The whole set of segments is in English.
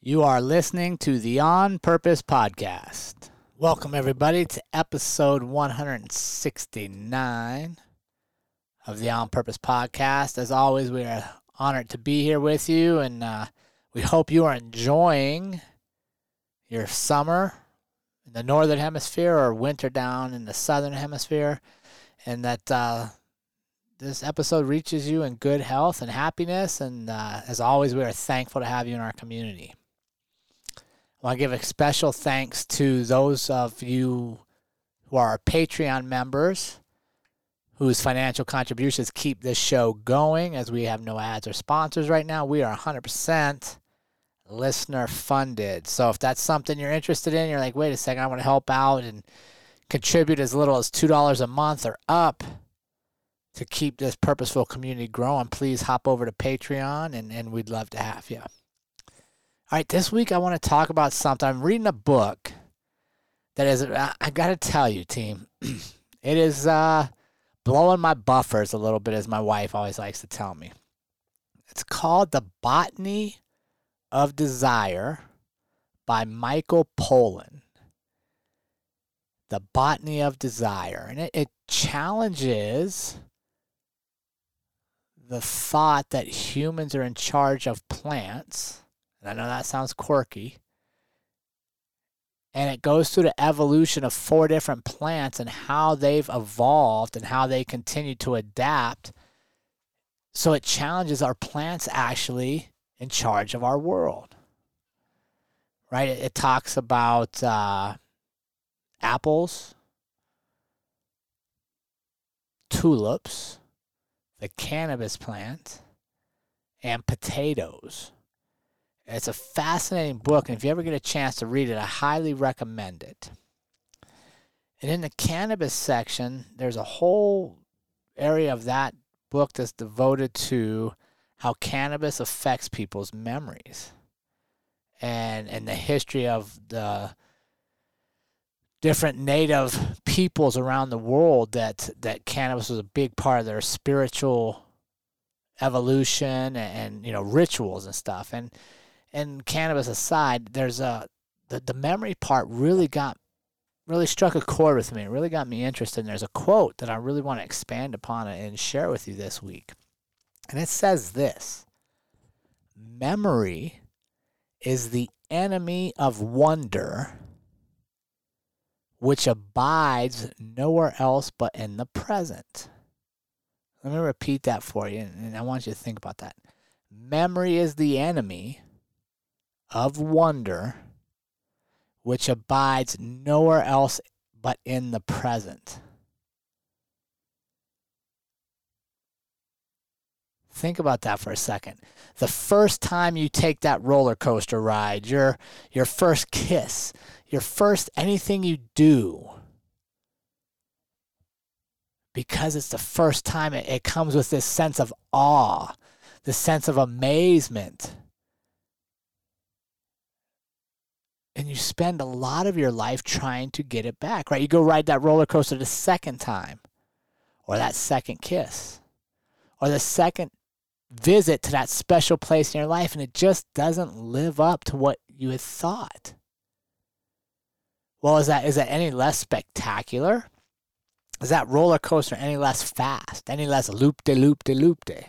You are listening to the On Purpose Podcast. Welcome, everybody, to episode 169 of the On Purpose Podcast. As always, we are honored to be here with you, and we hope you are enjoying your summer in the northern hemisphere or winter down in the southern hemisphere, and that this episode reaches you in good health and happiness. And as always, we are thankful to have you in our community. I want to give a special thanks to those of you who are our Patreon members, whose financial contributions keep this show going, as we have no ads or sponsors right now. We are 100% listener funded. So if that's something you're interested in, you're like, wait a second, I want to help out and contribute as little as $2 a month or up to keep this purposeful community growing, please hop over to Patreon, and we'd love to have you. All right, this week I want to talk about something. I'm reading a book that is, I got to tell you, team, it is... blowing my buffers a little bit, as my wife always likes to tell me. It's called The Botany of Desire by Michael Pollan. The Botany of Desire. And it challenges the thought that humans are in charge of plants. And I know that sounds quirky. And it goes through the evolution of four different plants and how they've evolved and how they continue to adapt. So it challenges, are plants actually in charge of our world? Right? It talks about apples, tulips, the cannabis plant, and potatoes. It's a fascinating book, and if you ever get a chance to read it, I highly recommend it. And in the cannabis section, there's a whole area of that book that's devoted to how cannabis affects people's memories and the history of the different native peoples around the world that cannabis was a big part of their spiritual evolution and rituals and stuff. And cannabis aside, there's the memory part really struck a chord with me. It really got me interested. And there's a quote that I really want to expand upon and share with you this week. And it says this: memory is the enemy of wonder, which abides nowhere else but in the present. Let me repeat that for you, and I want you to think about that. Memory is the enemy of wonder, which abides nowhere else but in the present. Think about that for a second. The first time you take that roller coaster ride, your first kiss, your first anything you do, because it's the first time, it comes with this sense of awe, the sense of amazement. And you spend a lot of your life trying to get it back, right? You go ride that roller coaster the second time, or that second kiss, or the second visit to that special place in your life, and it just doesn't live up to what you had thought. Well, is that any less spectacular? Is that roller coaster any less fast, any less loop-de-loop-de-loop-de?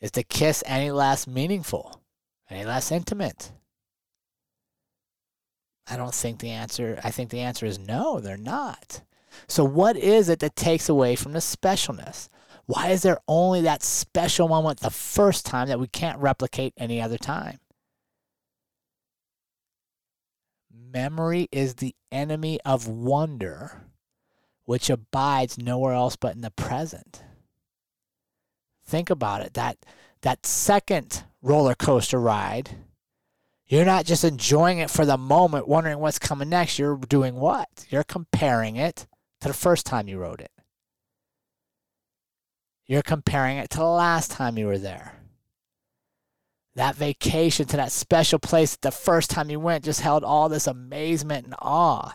Is the kiss any less meaningful, any less intimate? I think the answer is no, they're not. So what is it that takes away from the specialness? Why is there only that special moment the first time that we can't replicate any other time? Memory is the enemy of wonder, which abides nowhere else but in the present. Think about it. That second roller coaster ride You're not just enjoying it for the moment, wondering what's coming next. You're doing what? You're comparing it to the first time you wrote it. You're comparing it to the last time you were there. That vacation to that special place the first time you went just held all this amazement and awe.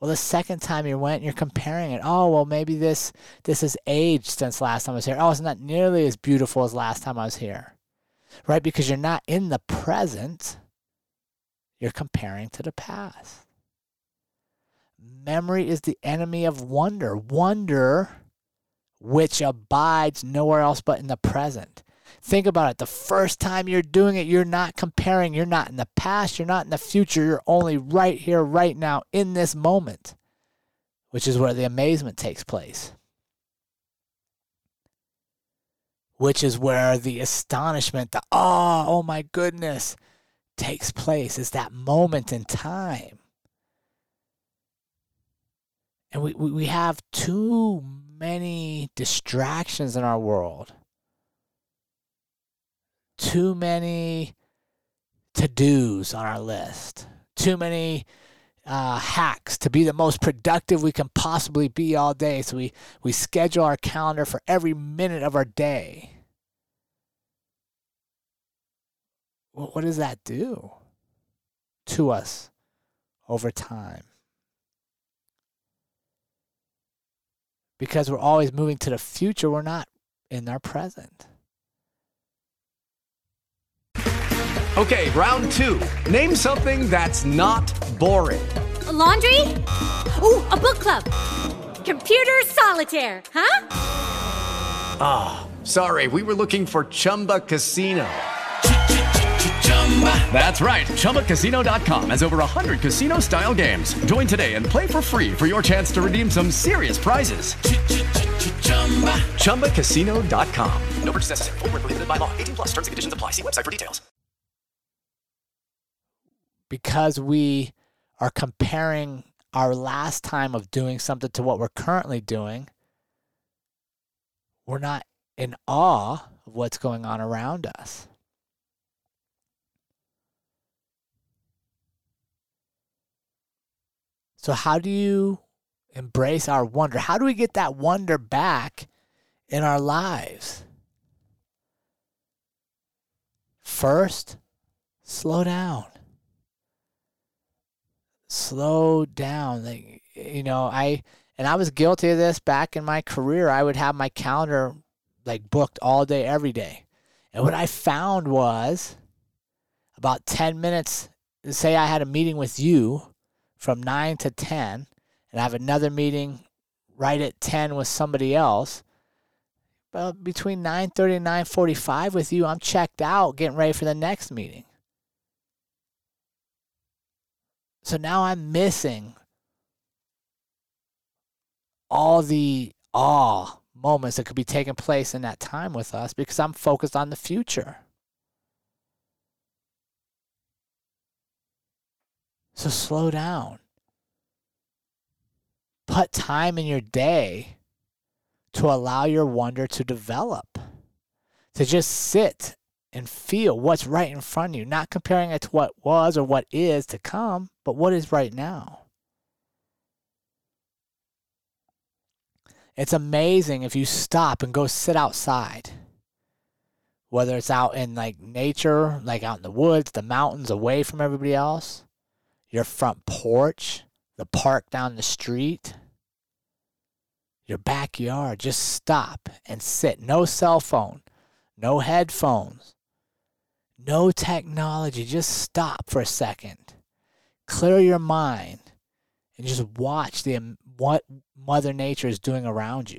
Well, the second time you went, you're comparing it. Oh, well, maybe this has aged since last time I was here. Oh, it's not nearly as beautiful as last time I was here. Right? Because you're not in the present. You're comparing to the past. Memory is the enemy of wonder. Wonder, which abides nowhere else but in the present. Think about it. The first time you're doing it, you're not comparing. You're not in the past. You're not in the future. You're only right here, right now, in this moment, which is where the amazement takes place, which is where the astonishment, the awe, oh my goodness, takes place. It's that moment in time. And we have too many distractions in our world. Too many to-dos on our list. Too many hacks to be the most productive we can possibly be all day. So we schedule our calendar for every minute of our day. Well, what does that do to us over time? Because we're always moving to the future, we're not in our present. Okay, round two. Name something that's not boring. A laundry? Ooh, a book club. Computer solitaire, huh? Ah, oh, sorry, we were looking for Chumba Casino. That's right, ChumbaCasino.com has over 100 casino-style games. Join today and play for free for your chance to redeem some serious prizes. ChumbaCasino.com. No purchase necessary. Void where prohibited by law. 18 plus terms and conditions apply. See website for details. Because we are comparing our last time of doing something to what we're currently doing, we're not in awe of what's going on around us. So how do you embrace our wonder? How do we get that wonder back in our lives? First, slow down. Slow down. Like, you know, I was guilty of this back in my career. I would have my calendar like booked all day, every day. And what I found was about 10 minutes, say I had a meeting with you from 9 to 10, and I have another meeting right at 10 with somebody else. But between 9:30 and 9:45 with you, I'm checked out getting ready for the next meeting. So now I'm missing all the awe moments that could be taking place in that time with us because I'm focused on the future. So slow down. Put time in your day to allow your wonder to develop, to just sit and feel what's right in front of you, not comparing it to what was or what is to come, but what is right now. It's amazing if you stop and go sit outside, whether it's out in like nature, like out in the woods, the mountains, away from everybody else, your front porch, the park down the street, your backyard. Just stop and sit. No cell phone, no headphones. No technology. Just stop for a second. Clear your mind and just watch what Mother Nature is doing around you.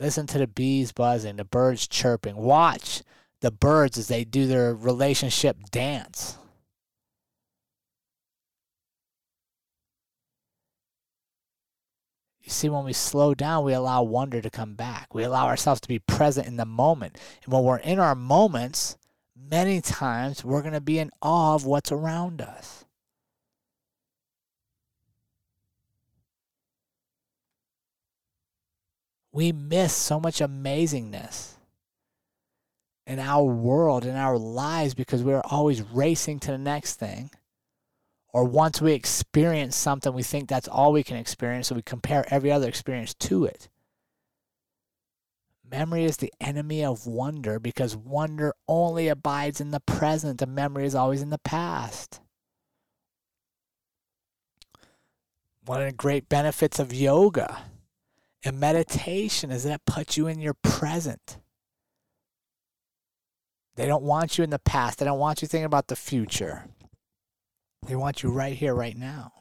Listen to the bees buzzing, the birds chirping. Watch the birds as they do their relationship dance. You see, when we slow down, we allow wonder to come back. We allow ourselves to be present in the moment. And when we're in our moments, many times we're going to be in awe of what's around us. We miss so much amazingness. in our world, in our lives, because we're always racing to the next thing. Or once we experience something, we think that's all we can experience, so we compare every other experience to it. Memory is the enemy of wonder, because wonder only abides in the present, and memory is always in the past. One of the great benefits of yoga and meditation is that it puts you in your present. They don't want you in the past. They don't want you thinking about the future. They want you right here, right now.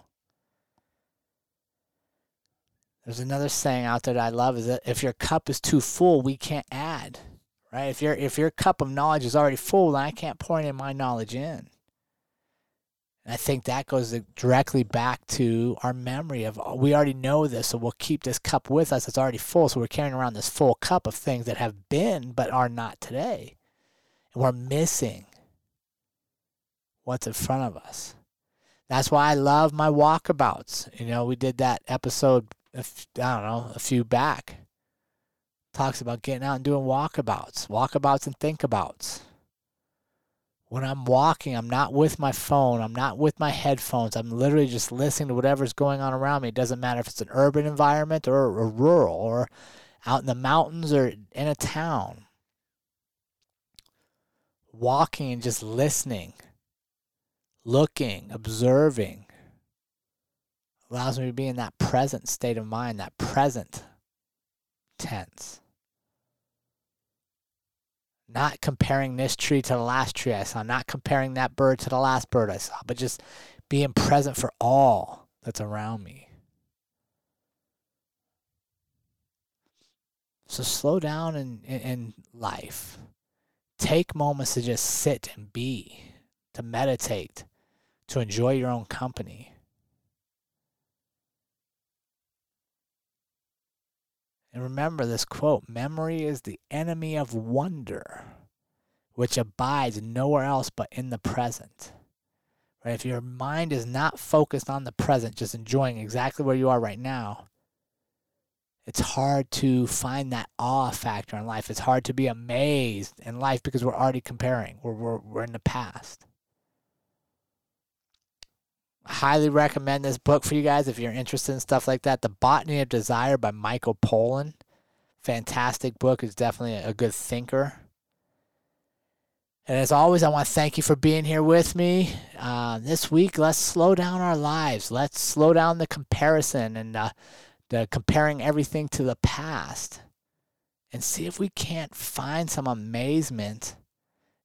There's another saying out there that I love, is that if your cup is too full, we can't add, right? If your cup of knowledge is already full, then I can't pour any of my knowledge in. And I think that goes directly back to our memory of, oh, we already know this, so we'll keep this cup with us. It's already full, so we're carrying around this full cup of things that have been but are not today. And we're missing what's in front of us. That's why I love my walkabouts. You know, we did that episode, a few back. Talks about getting out and doing walkabouts and thinkabouts. When I'm walking, I'm not with my phone. I'm not with my headphones. I'm literally just listening to whatever's going on around me. It doesn't matter if it's an urban environment or a rural or out in the mountains or in a town. Walking and just listening, looking, observing allows me to be in that present state of mind, that present tense. Not comparing this tree to the last tree I saw, not comparing that bird to the last bird I saw, but just being present for all that's around me. So slow down in life. Take moments to just sit and be, to meditate, to enjoy your own company. And remember this quote, memory is the enemy of wonder, which abides nowhere else but in the present. Right? If your mind is not focused on the present, just enjoying exactly where you are right now, it's hard to find that awe factor in life. It's hard to be amazed in life because we're already comparing. We're in the past. Highly recommend this book for you guys if you're interested in stuff like that. The Botany of Desire by Michael Pollan. Fantastic book. He's definitely a good thinker. And as always, I want to thank you for being here with me. This week, let's slow down our lives. Let's slow down the comparison and the comparing everything to the past, and see if we can't find some amazement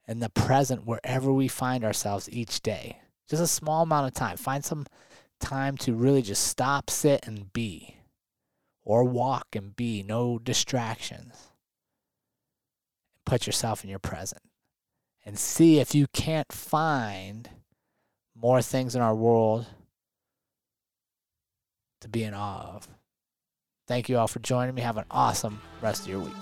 in the present wherever we find ourselves each day. Just a small amount of time. Find some time to really just stop, sit, and be. Or walk and be. No distractions. Put yourself in your present. And see if you can't find more things in our world to be in awe of. Thank you all for joining me. Have an awesome rest of your week.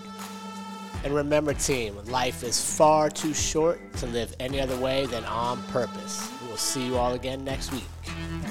And remember, team, life is far too short to live any other way than on purpose. We will see you all again next week.